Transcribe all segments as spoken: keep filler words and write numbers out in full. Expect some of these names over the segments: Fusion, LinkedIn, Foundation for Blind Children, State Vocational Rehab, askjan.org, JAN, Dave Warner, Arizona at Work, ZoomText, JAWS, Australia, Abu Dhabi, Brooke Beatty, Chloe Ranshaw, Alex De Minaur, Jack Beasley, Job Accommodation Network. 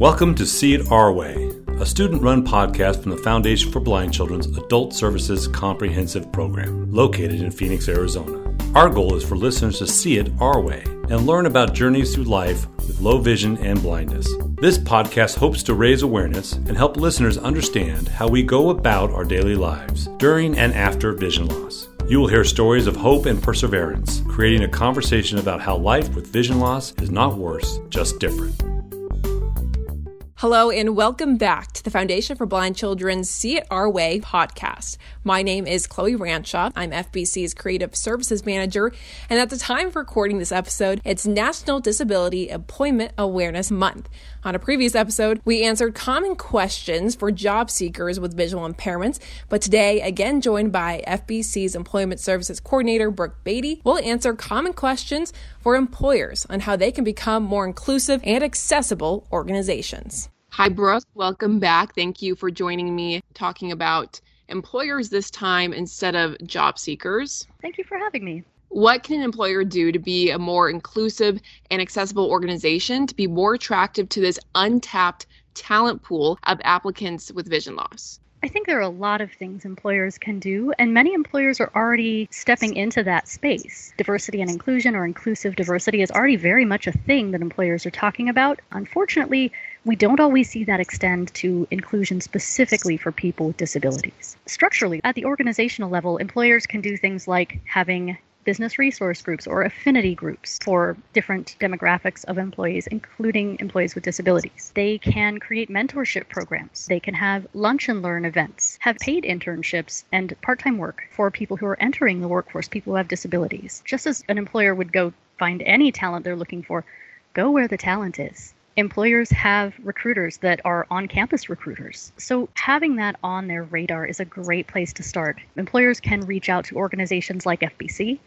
Welcome to See It Our Way, a student-run podcast from the Foundation for Blind Children's Adult Services Comprehensive Program, located in Phoenix, Arizona. Our goal is for listeners to see it our way and learn about journeys through life with low vision and blindness. This podcast hopes to raise awareness and help listeners understand how we go about our daily lives during and after vision loss. You will hear stories of hope and perseverance, creating a conversation about how life with vision loss is not worse, just different. Hello and welcome back to the Foundation for Blind Children's See It Our Way podcast. My name is Chloe Ranshaw. I'm F B C's Creative Services Manager, and at the time of recording this episode, it's National Disability Employment Awareness Month. On a previous episode, we answered common questions for job seekers with visual impairments, but today, again joined by F B C's Employment Services Coordinator, Brooke Beatty, we'll answer common questions for employers on how they can become more inclusive and accessible organizations. Hi, Brooke. Welcome back. Thank you for joining me talking about employers this time instead of job seekers. Thank you for having me. What can an employer do to be a more inclusive and accessible organization to be more attractive to this untapped talent pool of applicants with vision loss? I think there are a lot of things employers can do, and many employers are already stepping into that space. Diversity and inclusion, or inclusive diversity, is already very much a thing that employers are talking about. Unfortunately, we don't always see that extend to inclusion specifically for people with disabilities. Structurally, at the organizational level, employers can do things like having business resource groups or affinity groups for different demographics of employees, including employees with disabilities. They can create mentorship programs. They can have lunch and learn events, have paid internships and part-time work for people who are entering the workforce, people who have disabilities. Just as an employer would go find any talent they're looking for, go where the talent is. Employers have recruiters that are on-campus recruiters. So having that on their radar is a great place to start. Employers can reach out to organizations like F B C,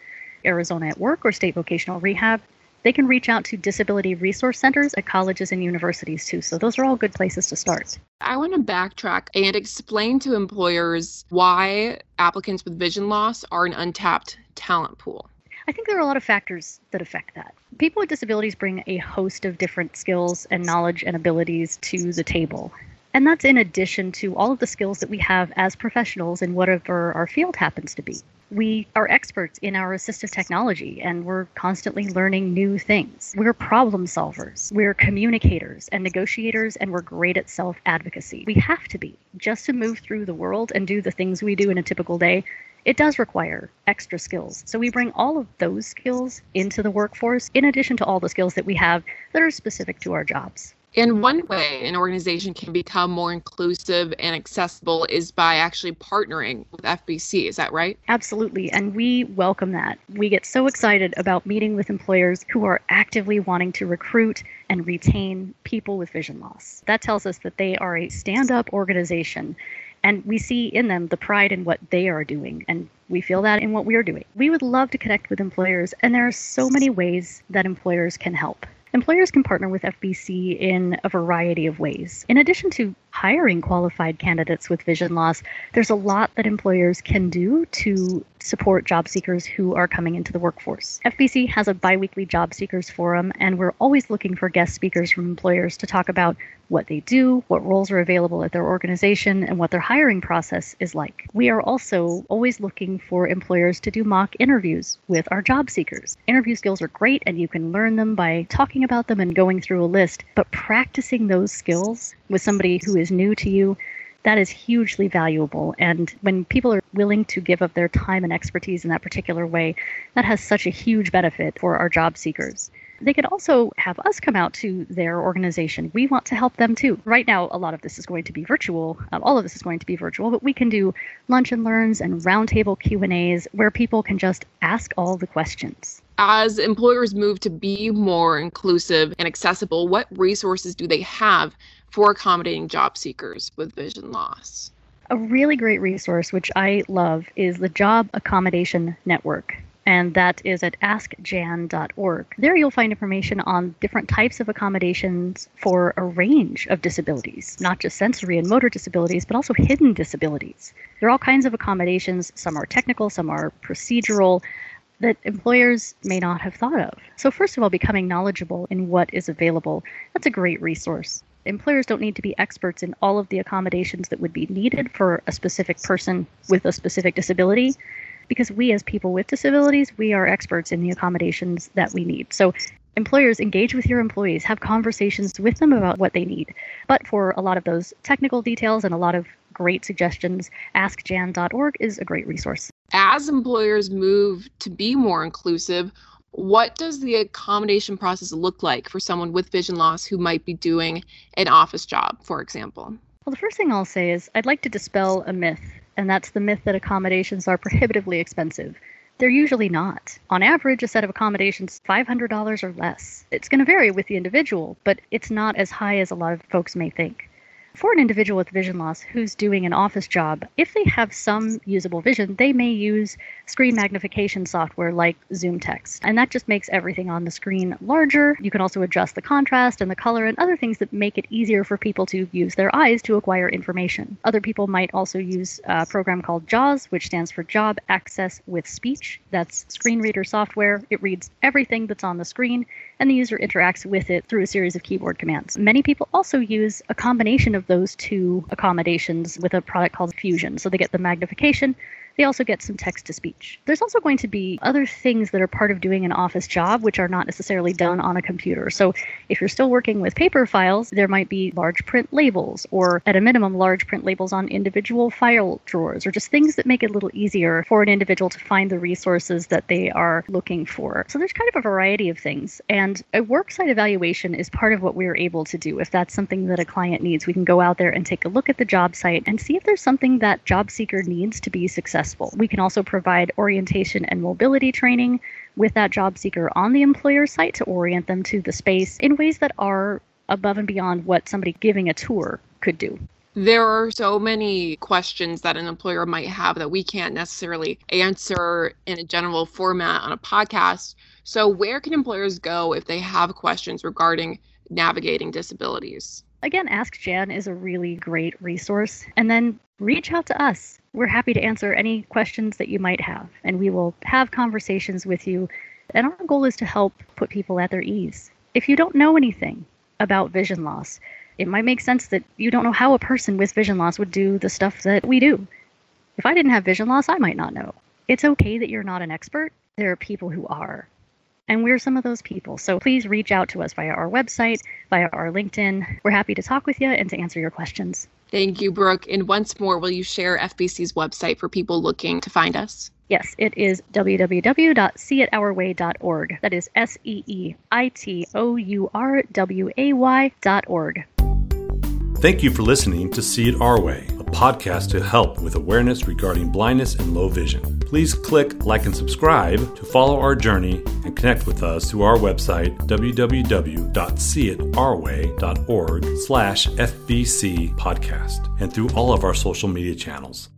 Arizona at Work, or State Vocational Rehab. They can reach out to disability resource centers at colleges and universities too. So those are all good places to start. I want to backtrack and explain to employers why applicants with vision loss are an untapped talent pool. I think there are a lot of factors that affect that. People with disabilities bring a host of different skills and knowledge and abilities to the table. And that's in addition to all of the skills that we have as professionals in whatever our field happens to be. We are experts in our assistive technology, and we're constantly learning new things. We're problem solvers, we're communicators and negotiators, and we're great at self-advocacy. We have to be. Just to move through the world and do the things we do in a typical day, it does require extra skills. So we bring all of those skills into the workforce, in addition to all the skills that we have that are specific to our jobs. And one way an organization can become more inclusive and accessible is by actually partnering with F B C. Is that right? Absolutely. And we welcome that. We get so excited about meeting with employers who are actively wanting to recruit and retain people with vision loss. That tells us that they are a stand-up organization. And we see in them the pride in what they are doing, and we feel that in what we're doing. We would love to connect with employers, and there are so many ways that employers can help. Employers can partner with F B C in a variety of ways. In addition to hiring qualified candidates with vision loss, there's a lot that employers can do to support job seekers who are coming into the workforce. F B C has a biweekly job seekers forum, and we're always looking for guest speakers from employers to talk about what they do, what roles are available at their organization, and what their hiring process is like. We are also always looking for employers to do mock interviews with our job seekers. Interview skills are great, and you can learn them by talking about them and going through a list, but practicing those skills with somebody who is new to you, that is hugely valuable. And when people are willing to give up their time and expertise in that particular way, that has such a huge benefit for our job seekers. They could also have us come out to their organization. We want to help them too. Right now, a lot of this is going to be virtual. Um, all of this is going to be virtual, but we can do lunch and learns and roundtable Q and A's where people can just ask all the questions. As employers move to be more inclusive and accessible, what resources do they have for accommodating job seekers with vision loss? A really great resource, which I love, is the Job Accommodation Network. And that is at ask jan dot org. There you'll find information on different types of accommodations for a range of disabilities, not just sensory and motor disabilities, but also hidden disabilities. There are all kinds of accommodations. Some are technical, some are procedural, that employers may not have thought of. So first of all, becoming knowledgeable in what is available, that's a great resource. employers don't need to be experts in all of the accommodations that would be needed for a specific person with a specific disability, because we as people with disabilities, we are experts in the accommodations that we need. So employers, engage with your employees, have conversations with them about what they need. But for a lot of those technical details and a lot of great suggestions, ask jan dot org is a great resource. As employers move to be more inclusive, what does the accommodation process look like for someone with vision loss who might be doing an office job, for example? Well, the first thing I'll say is I'd like to dispel a myth, and that's the myth that accommodations are prohibitively expensive. They're usually not. On average, a set of accommodations is five hundred dollars or less. It's going to vary with the individual, but it's not as high as a lot of folks may think. For an individual with vision loss who's doing an office job, if they have some usable vision, they may use screen magnification software like ZoomText. And that just makes everything on the screen larger. You can also adjust the contrast and the color and other things that make it easier for people to use their eyes to acquire information. Other people might also use a program called JAWS, which stands for Job Access with Speech. That's screen reader software. It reads everything that's on the screen, and the user interacts with it through a series of keyboard commands. Many people also use a combination of those two accommodations with a product called Fusion. So they get the magnification. They also get some text-to-speech. There's also going to be other things that are part of doing an office job, which are not necessarily done on a computer. So if you're still working with paper files, there might be large print labels, or at a minimum, large print labels on individual file drawers, or just things that make it a little easier for an individual to find the resources that they are looking for. So there's kind of a variety of things. And a worksite evaluation is part of what we're able to do. If that's something that a client needs, we can go out there and take a look at the job site and see if there's something that job seeker needs to be successful. We can also provide orientation and mobility training with that job seeker on the employer site to orient them to the space in ways that are above and beyond what somebody giving a tour could do. There are so many questions that an employer might have that we can't necessarily answer in a general format on a podcast. So where can employers go if they have questions regarding navigating disabilities? Again, Ask Jan is a really great resource. And then reach out to us. We're happy to answer any questions that you might have, and we will have conversations with you. And our goal is to help put people at their ease. If you don't know anything about vision loss, it might make sense that you don't know how a person with vision loss would do the stuff that we do. If I didn't have vision loss, I might not know. It's okay that you're not an expert. There are people who are. And we're some of those people. So please reach out to us via our website, via our LinkedIn. We're happy to talk with you and to answer your questions. Thank you, Brooke. And once more, will you share F B C's website for people looking to find us? Yes, it is w w w dot see it our way dot org. That is S E E I T O U R W A Y dot org. Thank you for listening to See It Our Way, a podcast to help with awareness regarding blindness and low vision. Please click like and subscribe to follow our journey and connect with us through our website, w w w dot see it our way dot org slash F B C podcast, and through all of our social media channels.